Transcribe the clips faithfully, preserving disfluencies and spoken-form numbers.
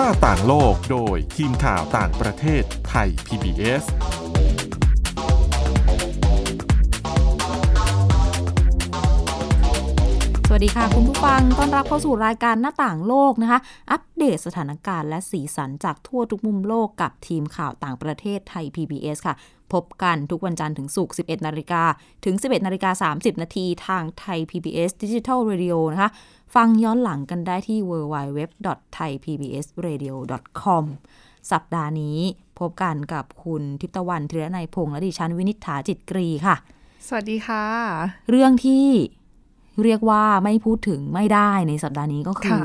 หน้าต่างโลกโดยทีมข่าวต่างประเทศไทย พี บี เอสสวัสดีค่ะคุณผู้ฟังต้อนรับเข้าสู่รายการหน้าต่างโลกนะคะอัปเดตสถานการณ์และสีสันจากทั่วทุกมุมโลกกับทีมข่าวต่างประเทศไทย พี บี เอส ค่ะพบกันทุกวันจันทร์ถึงศุกร์ สิบเอ็ด นาฬิกาถึง สิบเอ็ด นาฬิกา สามสิบ นาทีทางไทย พี บี เอส Digital Radio นะคะฟังย้อนหลังกันได้ที่ ดับเบิลยู ดับเบิลยู ดับเบิลยู ดอท ไทย พี บี เอส เรดิโอ ดอท คอม สัปดาห์นี้พบกันกับคุณทิพตะวันธีรนัยพงษ์และดิฉันวินิษฐาจิตกรีค่ะสวัสดีค่ะเรื่องที่เรียกว่าไม่พูดถึงไม่ได้ในสัปดาห์นี้ก็คือ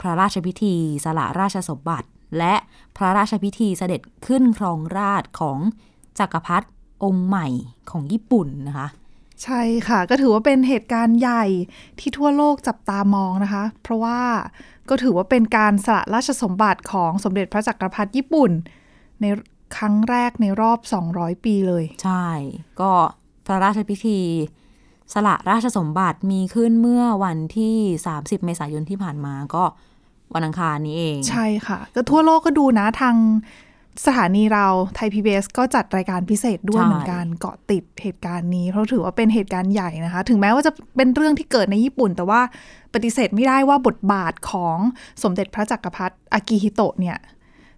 พระราชพิธีสละราชสมบัติและพระราชพิธีเสด็จขึ้นครองราชย์ของจักรพรรดิองค์ใหม่ของญี่ปุ่นนะคะใช่ค่ะก็ถือว่าเป็นเหตุการณ์ใหญ่ที่ทั่วโลกจับตามองนะคะเพราะว่าก็ถือว่าเป็นการสละราชสมบัติของสมเด็จพระจักรพรรดิญี่ปุ่นในครั้งแรกในรอบสองร้อยปีเลยใช่ก็พระราชพิธีสละราชสมบัติมีขึ้นเมื่อวันที่สามสิบเมษายนที่ผ่านมาก็วันอังคารนี้เองใช่ค่ะก็ทั่วโลกก็ดูนะทางสถานีเราไทย พี บี เอส ก็จัดรายการพิเศษด้วยเหมือนกันเกาะติดเหตุการณ์นี้เพราะถือว่าเป็นเหตุการณ์ใหญ่นะคะถึงแม้ว่าจะเป็นเรื่องที่เกิดในญี่ปุ่นแต่ว่าปฏิเสธไม่ได้ว่าบทบาทของสมเด็จพระจักรพรรดิอากิฮิโตะเนี่ย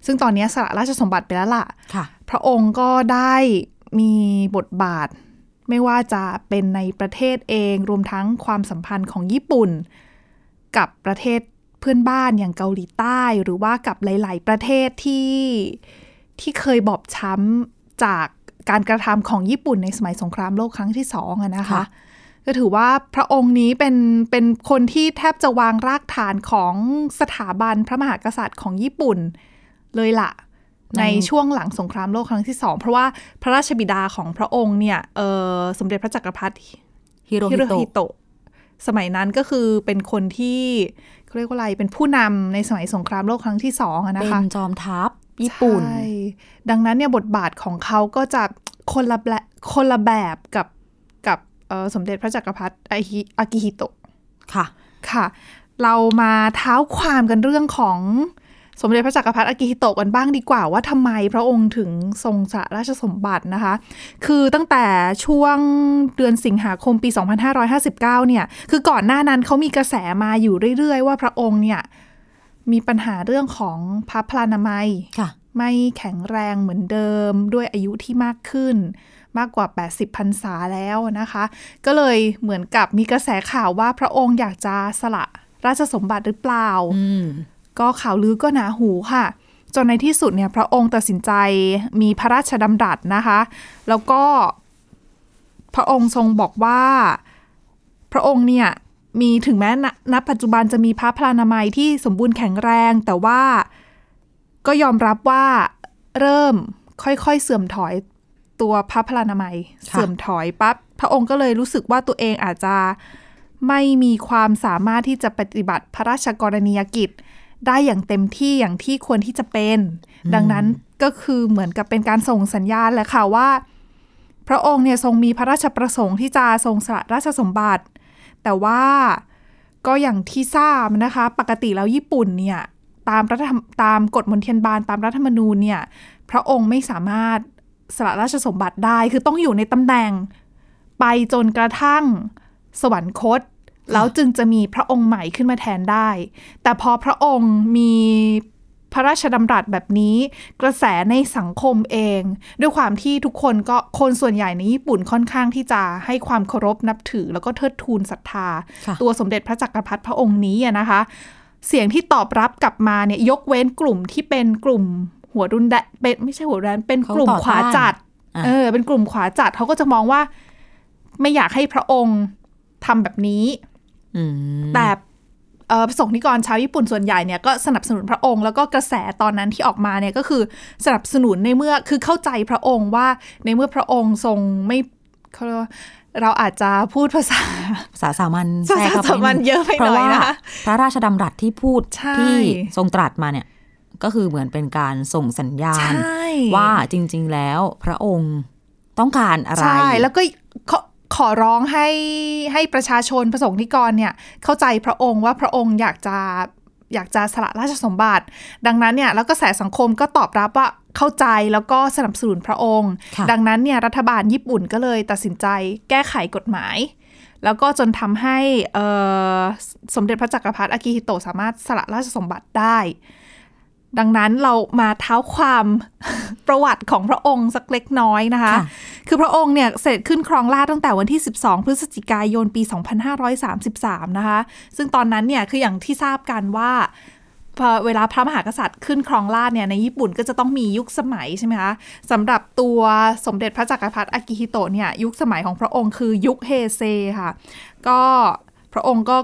ซึ่งตอนนี้สละราชสมบัติไปแล้วล่ะพระองค์ก็ได้มีบทบาทไม่ว่าจะเป็นในประเทศเองรวมทั้งความสัมพันธ์ของญี่ปุ่นกับประเทศเพื่อนบ้านอย่างเกาหลีใต้หรือว่ากับหลายๆประเทศที่ที่เคยบอบช้ำจากการกระทำของญี่ปุ่นในสมัยสงครามโลกครั้งที่สองอะนะคะก็ถือว่าพระองค์นี้เป็นเป็นคนที่แทบจะวางรากฐานของสถาบันพระมหากษัตริย์ของญี่ปุ่นเลยล่ะในช่วงหลังสงครามโลกครั้งที่สองเพราะว่าพระราชบิดาของพระองค์เนี่ยเออสมเด็จพระจักรพรรดิฮิโรฮิโตะสมัยนั้นก็คือเป็นคนที่เขาเรียกว่าอะไรเป็นผู้นำในสมัยสงครามโลกครั้งที่สองนะคะเป็นจอมทัพญี่ปุ่นดังนั้นเนี่ยบทบาทของเขาก็จะคนละแบบคนละแบบกับกับสมเด็จพระจักรพรรดิอากิฮิโตะค่ะค่ะเรามาเท้าความกันเรื่องของสมเด็จพระจักรพรรดิอากิฮิโตะกันบ้างดีกว่าว่าทำไมพระองค์ถึงทรงสละราชสมบัตินะคะคือตั้งแต่ช่วงเดือนสิงหาคมปีสองพันห้าร้อยห้าสิบเก้าเนี่ยคือก่อนหน้านั้นเขามีกระแสมาอยู่เรื่อยๆว่าพระองค์เนี่ยมีปัญหาเรื่องของพระพลานามัยไม่แข็งแรงเหมือนเดิมด้วยอายุที่มากขึ้นมากกว่าแปดสิบพรรษาแล้วนะคะก็เลยเหมือนกับมีกระแสข่าวว่าพระองค์อยากจะสละราชสมบัติหรือเปล่าก็ข่าวลือก็หนาหูค่ะจนในที่สุดเนี่ยพระองค์ตัดสินใจมีพระราชดำรัสนะคะแล้วก็พระองค์ทรงบอกว่าพระองค์เนี่ยมีถึงแม้ณปัจจุบันจะมีพระพลานามัยที่สมบูรณ์แข็งแรงแต่ว่าก็ยอมรับว่าเริ่มค่อยๆเสื่อมถอยตัวพระพลานามัยเสื่อมถอยปั๊บพระองค์ก็เลยรู้สึกว่าตัวเองอาจจะไม่มีความสามารถที่จะปฏิบัติพระราชกรณียกิจได้อย่างเต็มที่อย่างที่ควรที่จะเป็นดังนั้นก็คือเหมือนกับเป็นการส่งสัญญาณแหละค่ะว่าพระองค์เนี่ยทรงมีพระราชประสงค์ที่จะทรงสละราชสมบัติแต่ว่าก็อย่างที่ทราบนะคะปกติแล้วญี่ปุ่นเนี่ยตามรัฐตามกฎมนเทียนบานตามรัฐธรรมนูญเนี่ยพระองค์ไม่สามารถสละราชสมบัติได้คือต้องอยู่ในตำแหน่งไปจนกระทั่งสวรรคตแล้วจึงจะมีพระองค์ใหม่ขึ้นมาแทนได้แต่พอพระองค์มีพระราชดำรัสแบบนี้กระแสในสังคมเองด้วยความที่ทุกคนก็คนส่วนใหญ่ในญี่ปุ่นค่อนข้างที่จะให้ความเคารพนับถือแล้วก็เทิดทูนศรัทธาตัวสมเด็จพระจักรพรรดิพระองค์นี้นะคะเสียงที่ตอบรับกลับมาเนี่ยยกเว้นกลุ่มที่เป็นกลุ่มหัวรุนแรงเป็นไม่ใช่หัวรุนแรงเป็นกลุ่มขวาจัดเออเป็นกลุ่มขวาจัดเขาก็จะมองว่าไม่อยากให้พระองค์ทำแบบนี้แต่ประสงค์นิกรชาวญี่ปุ่นส่วนใหญ่เนี่ยก็สนับสนุนพระองค์แล้วก็กระแสตอนนั้นที่ออกมาเนี่ยก็คือสนับสนุนในเมื่อคือเข้าใจพระองค์ว่าในเมื่อพระองค์ทรงไม่เราอาจจะพูดภาษาภาษาสามัญภาษาสามัญเยอะไปหน่อยนะคะพระราชดำรัสที่พูดที่ทรงตรัสมาเนี่ยก็คือเหมือนเป็นการส่งสัญญาณว่าจริงๆแล้วพระองค์ต้องการอะไรใช่แล้วก็ขอร้องให้ให้ประชาชนประสงค์นิกรเนี่ยเข้าใจพระองค์ว่าพระองค์อยากจะ อยากจะสละราชสมบัติดังนั้นเนี่ยแล้วกระแสสังคมก็ตอบรับว่าเข้าใจแล้วก็สนับสนุนพระองค์ดังนั้นเนี่ยรัฐบาลญี่ปุ่นก็เลยตัดสินใจแก้ไขกฎหมายแล้วก็จนทำให้สมเด็จพระจักรพรรดิอากิฮิโตะสามารถสละราชสมบัติได้ดังนั้นเรามาเท้าความประวัติของพระองค์สักเล็กน้อยนะคะคือพระองค์เนี่ยเสด็จขึ้นครองราชตั้งแต่วันที่สิบสองพฤศจิกายนปีสองพันห้าร้อยสามสิบสามนะคะซึ่งตอนนั้นเนี่ยคืออย่างที่ทราบกันว่าเวลาพระมหากษัตริย์ขึ้นครองราชเนี่ยในญี่ปุ่นก็จะต้องมียุคสมัยใช่ไหมคะสำหรับตัวสมเด็จพระจักรพรรดิอากิฮิโตะเนี่ยยุคสมัยของพระองค์คือยุคเฮเซค่ะก็พระองค์ก็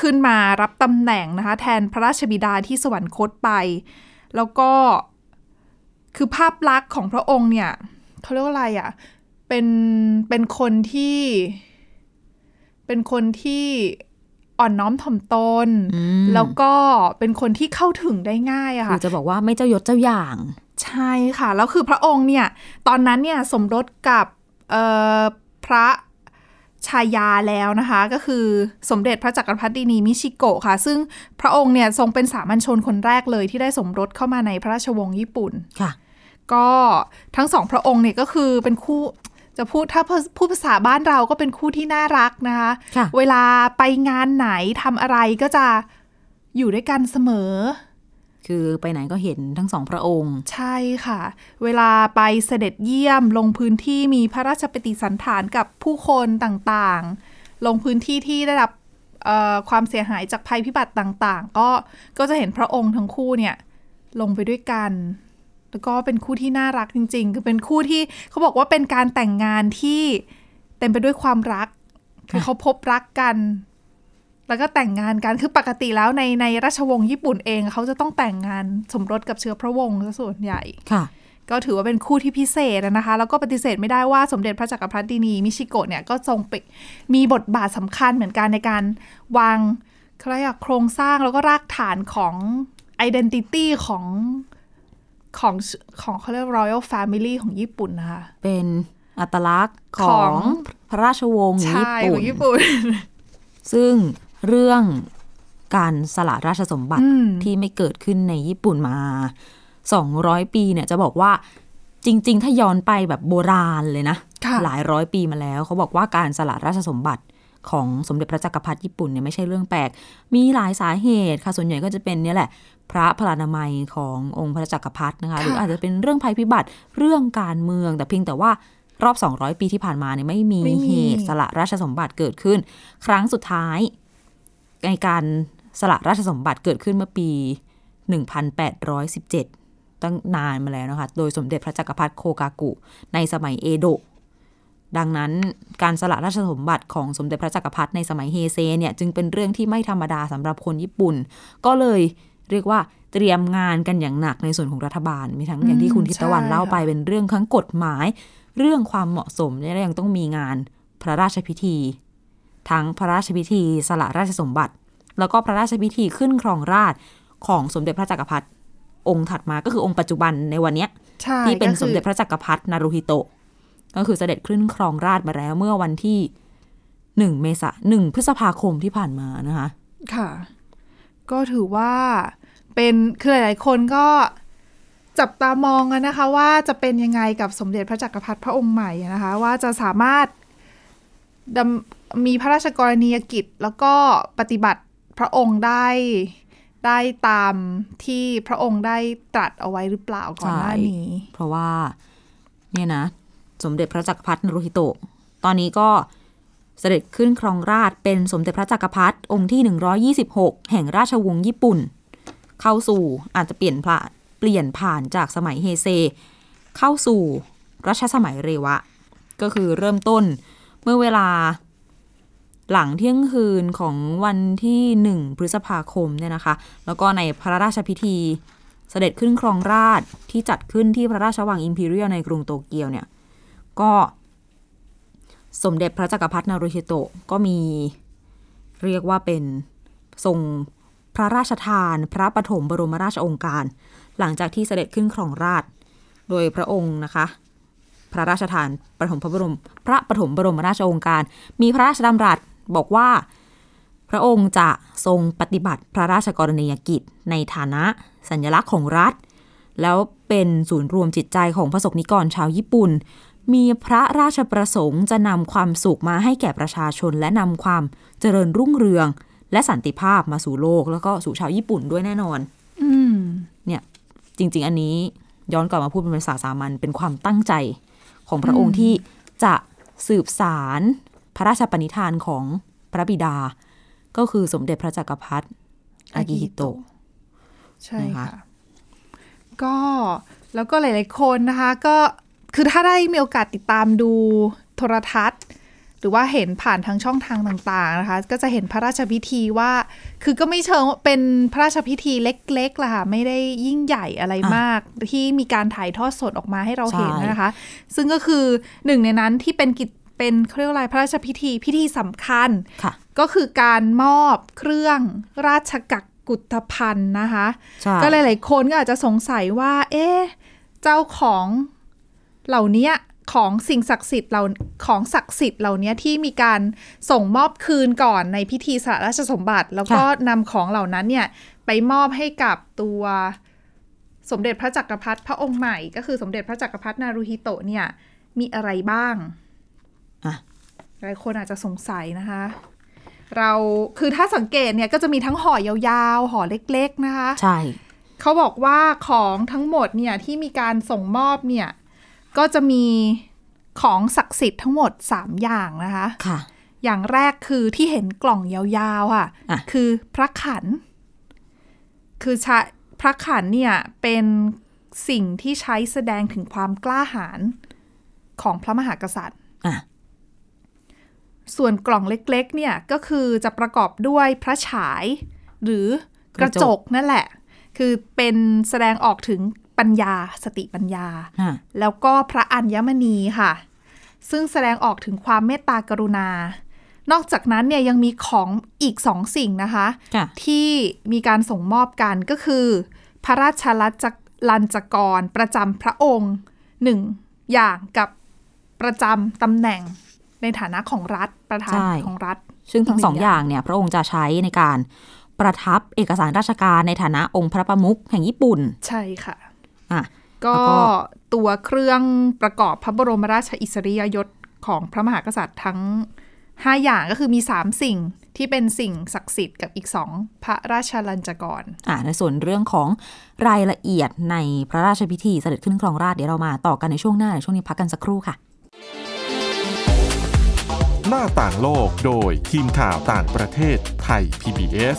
ขึ้นมารับตำแหน่งนะคะแทนพระราชบิดาที่สวรรคตไปแล้วก็คือภาพลักษณ์ของพระองค์เนี่ยเขาเรียกว่าอะไรอ่ะเป็นเป็นคนที่เป็นคนที่อ่อนน้อมถ่อมตนแล้วก็เป็นคนที่เข้าถึงได้ง่ายอะค่ะจะบอกว่าไม่เจ้ายศเจ้าอย่างใช่ค่ะแล้วคือพระองค์เนี่ยตอนนั้นเนี่ยสมรสกับพระชายาแล้วนะคะก็คือสมเด็จพระจักรพรรดินีมิชิโกะค่ะซึ่งพระองค์เนี่ยทรงเป็นสามัญชนคนแรกเลยที่ได้สมรสเข้ามาในพระราชวงศ์ญี่ปุ่นค่ะก็ทั้งสองพระองค์เนี่ยก็คือเป็นคู่จะพูดถ้าพูดภาษาบ้านเราก็เป็นคู่ที่น่ารักนะคะเวลาไปงานไหนทำอะไรก็จะอยู่ด้วยกันเสมอคือไปไหนก็เห็นทั้งสองพระองค์ใช่ค่ะเวลาไปเสด็จเยี่ยมลงพื้นที่มีพระราชปฏิสันถานกับผู้คนต่างๆลงพื้นที่ที่ได้รับความเสียหายจากภัยพิบัติต่างๆก็ก็จะเห็นพระองค์ทั้งคู่เนี่ยลงไปด้วยกันแล้วก็เป็นคู่ที่น่ารักจริงๆคือเป็นคู่ที่เขาบอกว่าเป็นการแต่งงานที่เต็มไปด้วยความรักคือเขาพบรักกันแล้วก็แต่งงานกันคือปกติแล้วในในราชวงศ์ญี่ปุ่นเองเขาจะต้องแต่งงานสมรสกับเชื้อพระวงศ์ซะส่วนใหญ่ค่ะก็ถือว่าเป็นคู่ที่พิเศษนะคะแล้วก็ปฏิเสธไม่ได้ว่าสมเด็จพระจักรพรรดินีมิชิโกะเนี่ยก็ทรงมีบทบาทสำคัญเหมือนกันในการวางโครงสร้างแล้วก็รากฐานของไอดีนิตี้ของของของเขาเรียก Royal Family ของญี่ปุ่นนะคะเป็นอัตลักษณ์ของพระราชวงศ์ญี่ปุ่นญี่ปุ่นซึ่งเรื่องการสละราชสมบัติที่ไม่เกิดขึ้นในญี่ปุ่นมาสองร้อยปีเนี่ยจะบอกว่าจริงๆถ้าย้อนไปแบบโบราณเลยนะหลายร้อยปีมาแล้วเขาบอกว่าการสละราชสมบัติของสมเด็จพระจักรพรรดิญี่ปุ่นเนี่ยไม่ใช่เรื่องแปลกมีหลายสาเหตุค่ะส่วนใหญ่ก็จะเป็นเนี่ยแหละพระพลานามัยขององค์พระจักรพรรดินะคะหรืออาจจะเป็นเรื่องภัยพิบัติเรื่องการเมืองแต่เพียงแต่ว่ารอบสองร้อยปีที่ผ่านมาเนี่ยไม่มีเหตุสละราชสมบัติเกิดขึ้นครั้งสุดท้ายในการสละราชสมบัติเกิดขึ้นเมื่อปีหนึ่งพันแปดร้อยสิบเจ็ดตั้งนานมาแล้วนะคะโดยสมเด็จพระจักรพรรดิโคกากุในสมัยเอโดะดังนั้นการสละราชสมบัติของสมเด็จพระจักรพรรดิในสมัยเฮเซเนี่ยจึงเป็นเรื่องที่ไม่ธรรมดาสำหรับคนญี่ปุ่นก็เลยเรียกว่าเตรียมงานกันอย่างหนักในส่วนของรัฐบาลมีทั้งอย่างที่คุณทิพย์ตะวันเล่าไปเป็นเรื่องทั้งกฎหมายเรื่องความเหมาะสมและยังต้องมีงานพระราชพิธีทั้งพระราชพิธีสละราชสมบัติแล้วก็พระราชพิธีขึ้นครองราชของสมเด็จพระจักรพรรดิองค์ถัดมาก็คือองค์ปัจจุบันในวันนี้ที่เป็นสมเด็จพระจักรพรรดินารุฮิโตะก็คือเสด็จขึ้นครองราชมาแล้วเมื่อวันที่หนึ่งเมษายนหนึ่งพฤษภาคมที่ผ่านมานะคะค่ะก็ถือว่าเป็นคือหลายๆคนก็จับตามองกันนะคะว่าจะเป็นยังไงกับสมเด็จพระจักรพรรดิพระองค์ใหม่นะคะว่าจะสามารถดำมีพระราชกรณียกิจแล้วก็ปฏิบัติพระองค์ได้ได้ตามที่พระองค์ได้ตรัสเอาไว้หรือเปล่าก่อนหน้านี้เพราะว่าเนี่ยนะสมเด็จพระจักรพรรดินารุฮิโตะตอนนี้ก็เสด็จขึ้นครองราชเป็นสมเด็จพระจักรพรรดิองค์ที่หนึ่งร้อยยี่สิบหกแห่งราชวงศ์ญี่ปุ่นเข้าสู่อาจจะเปลี่ยนผ่านเปลี่ยนผ่านจากสมัยเฮเซเข้าสู่รัชสมัยเรวะก็คือเริ่มต้นเมื่อเวลาหลังเที่ยงคืนของวันที่หนึ่งพฤษภาคมเนี่ยนะคะแล้วก็ในพระราชพิธีเสด็จขึ้นครองราชที่จัดขึ้นที่พระราชวังอิมพีเรียลในกรุงโตเกียวเนี่ยก็สมเด็จพระจักรพรรดินารุฮิโตะก็มีเรียกว่าเป็นทรงพระราชทานพระปฐมบรมราชโองการหลังจากที่เสด็จขึ้นครองราชโดยพระองค์นะคะพระราชทานปฐมพระบรมพระปฐมบรมราชโองการมีพระราชดำรัสบอกว่า พระองค์จะทรงปฏิบัติพระราชกรณียกิจในฐานะสัญลักษณ์ของรัฐแล้วเป็นศูนย์รวมจิตใจของพระสงฆ์นิกรชาวญี่ปุ่นมีพระราชประสงค์จะนำความสุขมาให้แก่ประชาชนและนำความเจริญรุ่งเรืองและสันติภาพมาสู่โลกแล้วก็สู่ชาวญี่ปุ่นด้วยแน่นอนเนี่ยจริงๆอันนี้ย้อนกลับมาพูดเป็นภาษาสามัญเป็นความตั้งใจของพระองค์ที่จะสืบสารพระราชปณิธานของพระบิดาก็คือสมเด็จพระจักรพรรดิอากิฮิโตะใช่ค่ะก็แล้วก็หลายๆคนนะคะก็คือถ้าได้มีโอกาสติดตามดูโทรทัศน์หรือว่าเห็นผ่านทางช่องทางต่างๆนะคะก็จะเห็นพระราชพิธีว่าคือก็ไม่เชิงเป็นพระราชพิธีเล็กๆล่ะค่ะไม่ได้ยิ่งใหญ่อะไรมากที่มีการถ่ายทอดสดออกมาให้เราเห็นนะคะซึ่งก็คือหนึ่งในนั้นที่เป็นกิจเป็นเรียกอะไรพระราชพิธีพิธีสำคัญก็คือการมอบเครื่องราชกักกุฏภัณฑ์นะคะก็หลายๆคนก็อาจจะสงสัยว่าเอ๊ะเจ้าของเหล่านี้ของสิ่งศักดิ์สิทธิ์เราของศักดิ์สิทธิ์เหล่านี้ที่มีการส่งมอบคืนก่อนในพิธีสละราชสมบัติแล้วก็นำของเหล่านั้นเนี่ยไปมอบให้กับตัวสมเด็จพระจักรพรรดิพระองค์ใหม่ก็คือสมเด็จพระจักรพรรดินารูฮิโตะเนี่ยมีอะไรบ้างหลายคนอาจจะสงสัยนะคะเราคือถ้าสังเกตเนี่ยก็จะมีทั้งห่อยาวๆห่อเล็กๆนะคะใช่เขาบอกว่าของทั้งหมดเนี่ยที่มีการส่งมอบเนี่ยก็จะมีของศักดิ์สิทธิ์ทั้งหมดสามอย่างนะคะค่ะอย่างแรกคือที่เห็นกล่องยาวๆอ่ะคือพระขันคือใช้พระขันเนี่ยเป็นสิ่งที่ใช้แสดงถึงความกล้าหาญของพระมหากษัตริย์อ่ะส่วนกล่องเล็กๆเนี่ยก็คือจะประกอบด้วยพระฉายหรือกระจกนั่นแหละคือเป็นแสดงออกถึงปัญญาสติปัญญาแล้วก็พระอัญมณีค่ะซึ่งแสดงออกถึงความเมตตากรุณานอกจากนั้นเนี่ยยังมีของอีกสองสิ่งนะคะที่มีการส่งมอบกันก็คือพระราชลัญจกรประจำพระองค์หนึ่งอย่างกับประจำตำแหน่งในฐานะของรัฐประธานของรัฐซึ่งทั้งสองอย่างเนี่ยพระองค์จะใช้ในการประทับเอกสารราชการในฐานะองค์พระประมุขแห่งญี่ปุ่นใช่ค่ะอ่ะก็ตัวเครื่องประกอบพระบรมราชอิสริยยศของพระมหากษัตริย์ทั้งห้าอย่างก็คือมีสามสิ่งที่เป็นสิ่งศักดิ์สิทธิ์กับอีกสองพระราชลัญจกรอ่ะในส่วนเรื่องของรายละเอียดในพระราชพิธีเสด็จขึ้นครองราชย์เดี๋ยวเรามาต่อกันในช่วงหน้าในช่วงนี้พักกันสักครู่ค่ะหน้าต่างโลกโดยทีมข่าวต่างประเทศไทย พี บี เอส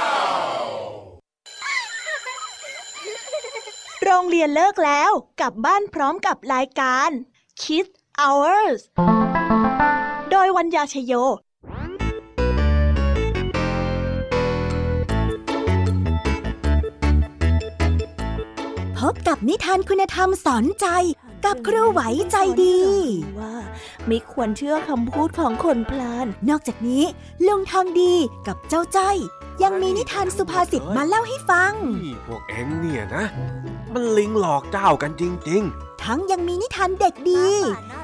โรงเรียนเลิกแล้วกลับบ้านพร้อมกับรายการ Kids Hours โดยวัญญาชโยพบกับนิทานคุณธรรมสอนใจกับครูไหวใจดีว่าไม่ควรเชื่อคำพูดของคนพลานนอกจากนี้ลุงทองดีกับเจ้าจ้อยยังมีนิทานสุภาษิตมาเล่าให้ฟังพวกเอ็งเนี่ยนะมันลิงหลอกเจ้ากันจริงๆทั้งยังมีนิทานเด็กดี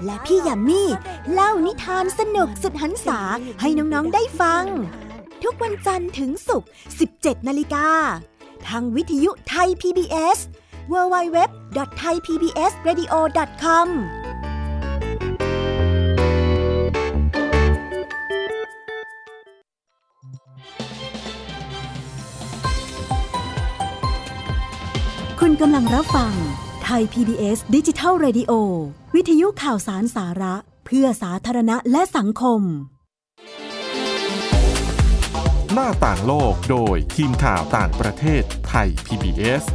และพี่ยามี่เล่านิทานสนุกสุดหรรษาให้น้องๆได้ฟังทุกวันจันทร์ถึงศุกร์ สิบเจ็ดนาฬิกา นทางวิทยุไทย พี บี เอสดับเบิลยู ดับเบิลยู ดับเบิลยู ดอท ไทย พี บี เอส เรดิโอ ดอท คอม คุณกำลังรับฟังไทย พี บี เอส Digital Radio วิทยุข่าวสารสาระเพื่อสาธารณะและสังคมหน้าต่างโลกโดยทีมข่าวต่างประเทศไทย พี บี เอส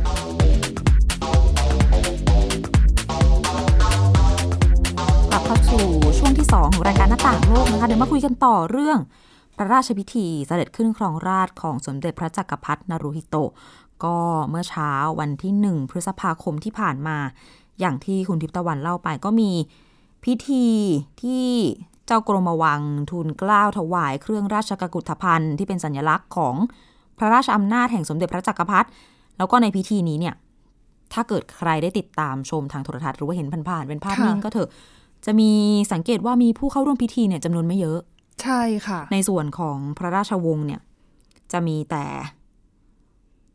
เข้าสู่ช่วงที่สองของรายการหน้าต่างโลกนะคะเดี๋ยวมาคุยกันต่อเรื่องพระราชพิธีเสด็จขึ้นครองราชย์ของสมเด็จพระจักรพรรดินารูฮิโตะก็เมื่อเช้าวันที่หนึ่งพฤษภาคมที่ผ่านมาอย่างที่คุณทิพย์ตะวันเล่าไปก็มีพิธีที่เจ้ากรมวังทูลเกล้าถวายเครื่องราชกุฏภัณฑ์ที่เป็นสัญลักษณ์ของพระราชอำนาจแห่งสมเด็จพระจักรพรรดิแล้วก็ในพิธีนี้เนี่ยถ้าเกิดใครได้ติดตามชมทางโทรทัศน์หรือว่าเห็นผ่านๆเป็นภาพนิ่งก็เถอะจะมีสังเกตว่ามีผู้เข้าร่วมพิธีเนี่ยจำนวนไม่เยอะใช่ค่ะในส่วนของพระราชวงศ์เนี่ยจะมีแต่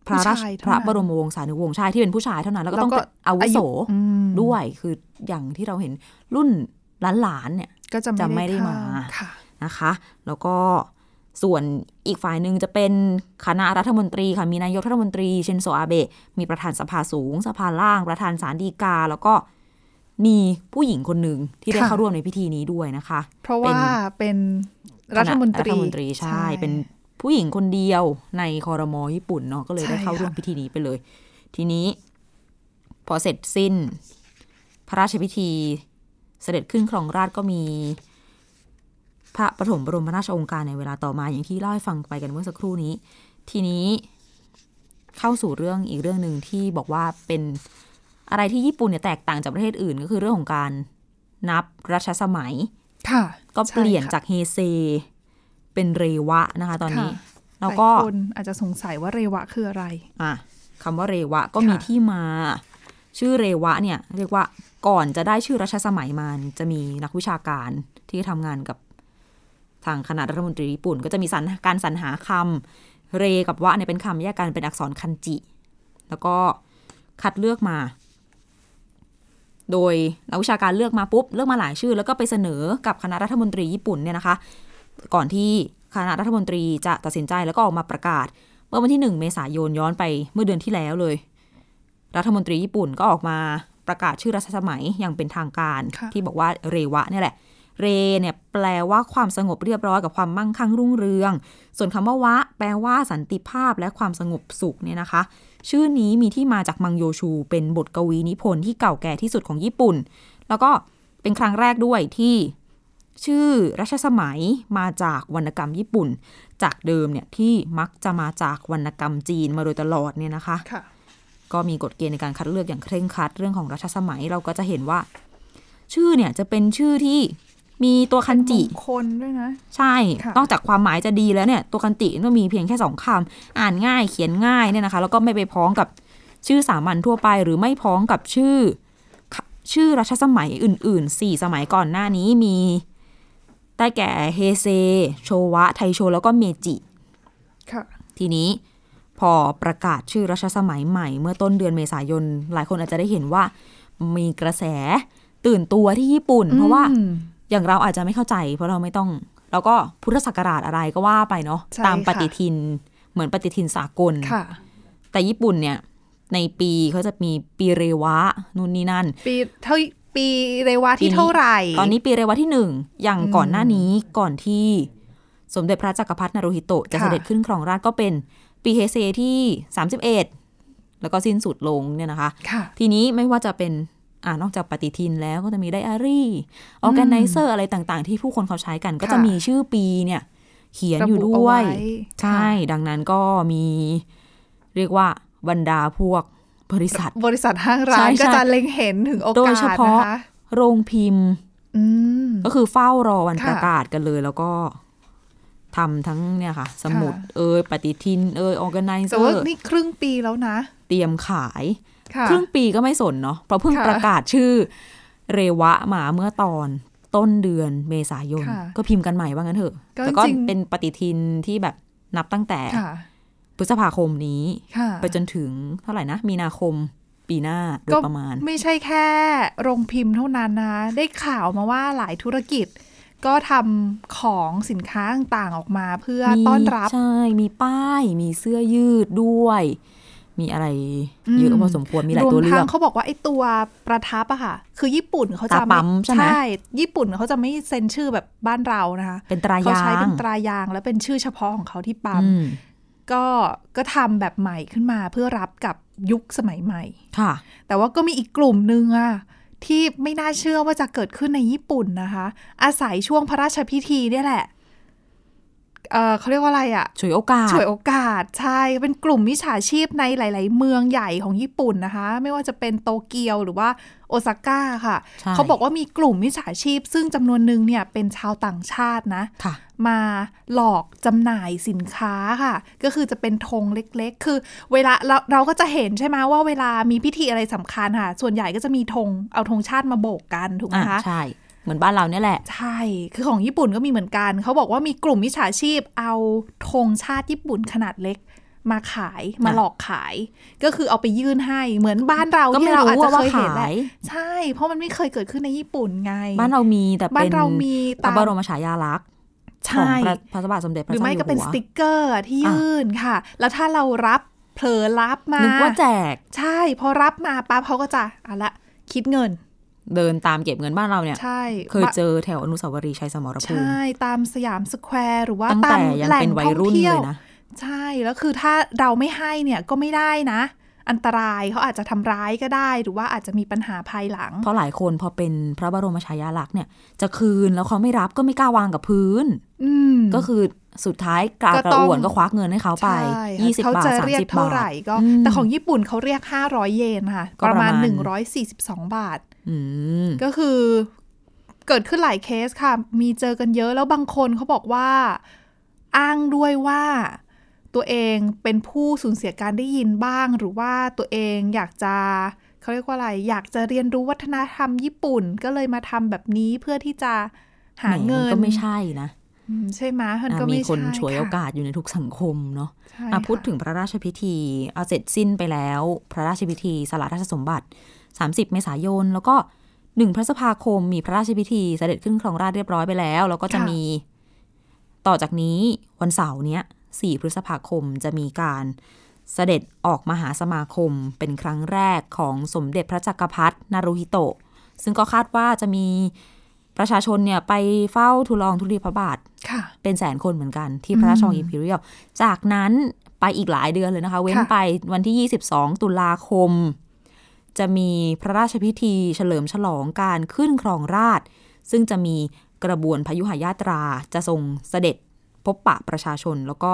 พระราชพระบรมวงศานุวงศ์ชายที่เป็นผู้ชายเท่านั้นแล้วก็ต้องอาวุโสด้วยคืออย่างที่เราเห็นรุ่นหลานๆเนี่ยก็จะไม่ได้มานะคะแล้วก็ส่วนอีกฝ่ายหนึ่งจะเป็นคณะรัฐมนตรีค่ะมีนายกรัฐมนตรีชินโซอาเบะมีประธานสภาสูงสภาล่างประธานศาลฎีกาแล้วก็มีผู้หญิงคนหนึ่งที่ได้เข้าร่วมในพิธีนี้ด้วยนะคะเพราะว่าเป็นรัฐมนตรีรัฐมนตรีใช่เป็นผู้หญิงคนเดียวในครม.ญี่ปุ่นเนาะก็เลยได้เข้าร่วมพิธีนี้ไปเลยทีนี้พอเสร็จสิ้นพระราชพิธีเสด็จขึ้นครองราชย์ก็มีพระปฐมบรมราชโองการในเวลาต่อมาอย่างที่เล่าให้ฟังไปกันเมื่อสักครู่นี้ทีนี้เข้าสู่เรื่องอีกเรื่องนึงที่บอกว่าเป็นอะไรที่ญี่ปุ่นเนี่ยแตกต่างจากประเทศอื่นก็คือเรื่องของการนับรัชสมัยค่ะก็เปลี่ยนจากเฮเซเป็นเรวะนะคะตอนนี้แล้วก็คนอาจจะสงสัยว่าเรวะคืออะไรอ่ะคำว่าเรวะก็มีที่มาชื่อเรวะเนี่ยเรียกว่าก่อนจะได้ชื่อรัชสมัยมาจะมีนักวิชาการที่ทำงานกับทางคณะรัฐมนตรีญี่ปุ่นก็จะมีการสรรหาคำเรกับวะเนี่ยเป็นคำแยกกันเป็นอักษรคันจิแล้วก็คัดเลือกมาโดยนักวิชาการเลือกมาปุ๊บเลือกมาหลายชื่อแล้วก็ไปเสนอกับคณะรัฐมนตรีญี่ปุ่นเนี่ยนะคะก่อนที่คณะรัฐมนตรีจะตัดสินใจแล้วก็ออกมาประกาศเมื่อวันที่หนึ่งเมษายนย้อนไปเมื่อเดือนที่แล้วเลยรัฐมนตรีญี่ปุ่นก็ออกมาประกาศชื่อรัชสมัยอย่างเป็นทางการที่บอกว่าเรวะเนี่ยแหละเรเนี่ยแปลว่าความสงบเรียบร้อยกับความมั่งคั่งรุ่งเรืองส่วนคำว่าวะแปลว่าสันติภาพและความสงบสุขเนี่ยนะคะชื่อนี้มีที่มาจากมังโยชูเป็นบทกวีนิพนธ์ที่เก่าแก่ที่สุดของญี่ปุ่นแล้วก็เป็นครั้งแรกด้วยที่ชื่อรัชสมัยมาจากวรรณกรรมญี่ปุ่นจากเดิมเนี่ยที่มักจะมาจากวรรณกรรมจีนมาโดยตลอดเนี่ยนะคะก็มีกฎเกณฑ์ในการคัดเลือกอย่างเคร่งครัดเรื่องของรัชสมัยเราก็จะเห็นว่าชื่อเนี่ยจะเป็นชื่อที่มีตัวคันจิคนด้วยนะใช่นอกจากความหมายจะดีแล้วเนี่ยตัวคันจิต้องมีเพียงแค่สองคำอ่านง่ายเขียนง่ายเนี่ยนะคะแล้วก็ไม่ไปพ้องกับชื่อสามัญทั่วไปหรือไม่พ้องกับชื่อชื่อรัชสมัยอื่นๆสี่สมัยก่อนหน้านี้มีได้แก่เฮเซโชวะไทโชแล้วก็เมจิค่ะทีนี้พอประกาศชื่อรัชสมัยใหม่เมื่อต้นเดือนเมษายนหลายคนอาจจะได้เห็นว่ามีกระแสตื่นตัวที่ญี่ปุ่นเพราะว่าอย่างเราอาจจะไม่เข้าใจเพราะเราไม่ต้องเราก็พุทธศักราชอะไรก็ว่าไปเนาะตามปฏิทินเหมือนปฏิทินสากลแต่ญี่ปุ่นเนี่ยในปีเขาจะมีปีเรวะนู่นนี่นั่นปีเท่าปีเรวะที่เท่าไหร่ตอนนี้ปีเรวะที่หนึ่งอย่างก่อนหน้านี้ก่อนที่สมเด็จพระจักรพรรดินารูฮิโตะจะเสด็จขึ้นครองราชย์ก็เป็นปีเฮเซที่สามสิบเอ็ดแล้วก็สิ้นสุดลงเนี่ยนะคะทีนี้ไม่ว่าจะเป็นอ่านอกจากปฏิทินแล้วก็จะมีไดอารี่ออร์แกไนเซอร์อะไรต่างๆที่ผู้คนเขาใช้กันก็จะมีชื่อปีเนี่ยเขียนอยู่ด้วยใช่ดังนั้นก็มีเรียกว่าบรรดาพวกบริษัทบริษัทห้างร้านก็จะเล็งเห็นถึงโอกาสโดยเฉพาะโรงพิมพ์ก็คือเฝ้ารอวันประกาศกันเลยแล้วก็ทำทั้งเนี่ยค่ะสมุดเอ่ยปฏิทินเอ่ยออร์แกไนเซอร์นี่ครึ่งปีแล้วนะเตรียมขายครึ่งปีก็ไม่สนเนาะเพราะเพิ่งประกาศชื่อเรวะมาเมื่อตอนต้นเดือนเมษายนก็พิมพ์กันใหม่ว่างั้นเถอะแต่ก็เป็นปฏิทินที่แบบนับตั้งแต่พฤษภาคมนี้ไปจนถึงเท่าไหร่นะมีนาคมปีหน้าโดยประมาณไม่ใช่แค่โรงพิมพ์เท่านั้นนะได้ข่าวมาว่าหลายธุรกิจก็ทำของสินค้าต่างออกมาเพื่อต้อนรับใช่มีป้ายมีเสื้อยืดด้วยมีอะไรเยอะพอสมควรมีหลายตัวเลือกรวมทั้งเขาบอกว่าไอ้ตัวประทับอะค่ะคือญี่ปุ่นเขาจะปั๊มใช่ไหมญี่ปุ่นเขาจะไม่เซ็นชื่อแบบบ้านเรานะคะเป็นตรายางเขาใช้เป็นตรายางแล้วเป็นชื่อเฉพาะของเขาที่ปั๊มก็ก็ทำแบบใหม่ขึ้นมาเพื่อรับกับยุคสมัยใหม่ค่ะแต่ว่าก็มีอีกกลุ่มนึงอะ ที่ไม่น่าเชื่อว่าจะเกิดขึ้นในญี่ปุ่นนะคะอาศัยช่วงพระราชพิธีเนี่ยแหละเอ่อเขาเรียกว่าอะไรอ่ะฉวยโอกาสฉวยโอกาสใช่เป็นกลุ่มมิจฉาชีพในหลายๆเมืองใหญ่ของญี่ปุ่นนะคะไม่ว่าจะเป็นโตเกียวหรือว่าโอซาก้าค่ะเขาบอกว่ามีกลุ่มมิจฉาชีพซึ่งจำนวนหนึ่งเนี่ยเป็นชาวต่างชาตินะมาหลอกจำหน่ายสินค้าค่ะก็คือจะเป็นธงเล็กๆคือเวลาเราเราก็จะเห็นใช่ไหมว่าเวลามีพิธีอะไรสำคัญค่ะส่วนใหญ่ก็จะมีธงเอาธงชาติมาโบกกันถูกไหมคะใช่เหมือนบ้านเราเนี่ยแหละใช่คือของญี่ปุ่นก็มีเหมือนกันเขาบอกว่ามีกลุ่มมิจฉาชีพเอาธงชาติญี่ปุ่นขนาดเล็กมาขายมาหลอกขายก็คือเอาไปยื่นให้เหมือนบ้านเราที่เราอาจจะเคยเห็นแหละใช่เพราะมันไม่เคยเกิดขึ้นในญี่ปุ่นไงบ้านเรามีแต่บ้านเรามีตามพระบรมฉายาลักษณ์ของพระบาทสมเด็จพระเจ้าอยู่หัวหรือไม่ก็เป็นสติ๊กเกอร์ที่ยื่นค่ะแล้วถ้าเรารับเผลอรับมานึกว่าแจกใช่พอรับมาปั๊บเขาก็จะเอาละคิดเงินเดินตามเก็บเงินบ้านเราเนี่ยเคยเจอแถวอนุสาวรีย์ชัยสมรภูมิใช่ตามสยามสแควร์หรือว่าตามแหล่งท่องเที่ยวใช่แล้วคือถ้าเราไม่ให้เนี่ยก็ไม่ได้นะอันตรายเขาอาจจะทำร้ายก็ได้หรือว่าอาจจะมีปัญหาภายหลังเพราะหลายคนพอเป็นพระบรมฉายาลักษณ์เนี่ยจะคืนแล้วเขาไม่รับก็ไม่กล้าวางกับพื้นก็คือสุดท้ายกากระอ่วนก็ควักเงินให้เขาไปยี่สิบบาท สามสิบบาทเขาจะเรียกเท่าไหร่ก็แต่ของญี่ปุ่นเขาเรียกห้าร้อยเยนค่ะประมาณหนึ่งร้อยสี่สิบสองบาทก็คือเกิดขึ้นหลายเคสค่ะมีเจอกันเยอะแล้วบางคนเขาบอกว่าอ้างด้วยว่าตัวเองเป็นผู้สูญเสียการได้ยินบ้างหรือว่าตัวเองอยากจะเขาเรียกว่าอะไรอยากจะเรียนรู้วัฒนธรรมญี่ปุ่นก็เลยมาทำแบบนี้เพื่อที่จะหาเงินก็ไม่ใช่นะใช่ไหมมันก็มีคนฉวยโอกาสอยู่ในทุกสังคมเนาะพูดถึงพระราชพิธีเอาเสร็จสิ้นไปแล้วพระราชพิธีสละราชสมบัติสามสิบเมษายนแล้วก็หนึ่งพฤษภาคมมีพระราชพิธีเสด็จขึ้นครองราชเรียบร้อยไปแล้วแล้วก็จะมีต่อจากนี้วันเสาร์เนี้ยสี่พฤษภาคมจะมีการเสด็จออกมหาสมาคมเป็นครั้งแรกของสมเด็จพระจักรพรรดินารูฮิโตะซึ่งก็คาดว่าจะมีประชาชนเนี่ยไปเฝ้าทูลละอองธุลีพระบาทเป็นแสนคนเหมือนกันที่พระราชวังอิมพีเรียลจากนั้นไปอีกหลายเดือนเลยนะคะเว้นไปวันที่ยี่สิบสองตุลาคมจะมีพระราชพิธีเฉลิมฉลองการขึ้นครองราชซึ่งจะมีกระบวนพยุหยาตราจะทรงเสด็จพบปะประชาชนแล้วก็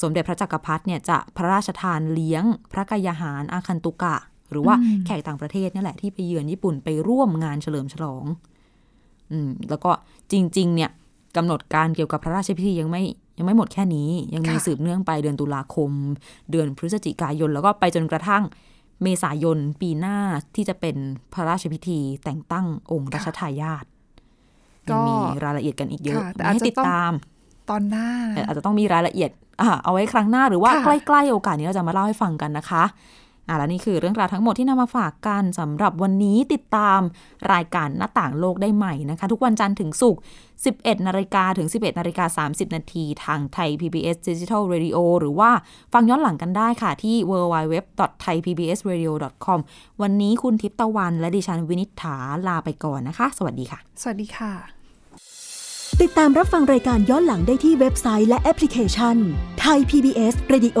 สมเด็จพระจักรพรรดิเนี่ยจะพระราชทานเลี้ยงพระกยาหารอาคันตุกะหรือว่าแขกต่างประเทศนี่แหละที่ไปเยือนญี่ปุ่นไปร่วมงานเฉลิมฉลองอืมแล้วก็จริงๆเนี่ยกำหนดการเกี่ยวกับพระราชพิธียังไม่ยังไม่หมดแค่นี้ยังมีสืบเนื่องไปเดือนตุลาคมเดือนพฤศจิกายนแล้วก็ไปจนกระทั่งเมษายนปีหน้าที่จะเป็นพระราชพิธีแต่งตั้งองค์รัชทายาทก็มีรายละเอียดกันอีกเยอะให้ติดตามตอนหน้าอาจจะต้องมีรายละเอียดเอาไว้ครั้งหน้าหรือว่าใกล้ๆโอกาสนี้เราจะมาเล่าให้ฟังกันนะคะอ่ะแล้วนี่คือเรื่องราวทั้งหมดที่นำมาฝากกันสำหรับวันนี้ติดตามรายการหน้าต่างโลกได้ใหม่นะคะทุกวันจันทร์ถึงศุกร์ สิบเอ็ดนาฬิกาถึงสิบเอ็ดนาฬิกาสามสิบนาทีทางไทย พี บี เอส Digital Radio หรือว่าฟังย้อนหลังกันได้ค่ะที่ ดับเบิลยู ดับเบิลยู ดับเบิลยู ดอท ไทย พี บี เอส เรดิโอ ดอท คอม วันนี้คุณทิพย์ตะวันและดิฉันวินิษฐาลาไปก่อนนะคะสวัสดีค่ะสวัสดีค่ะติดตามรับฟังรายการย้อนหลังได้ที่เว็บไซต์และแอปพลิเคชันไทย พี บี เอส Radio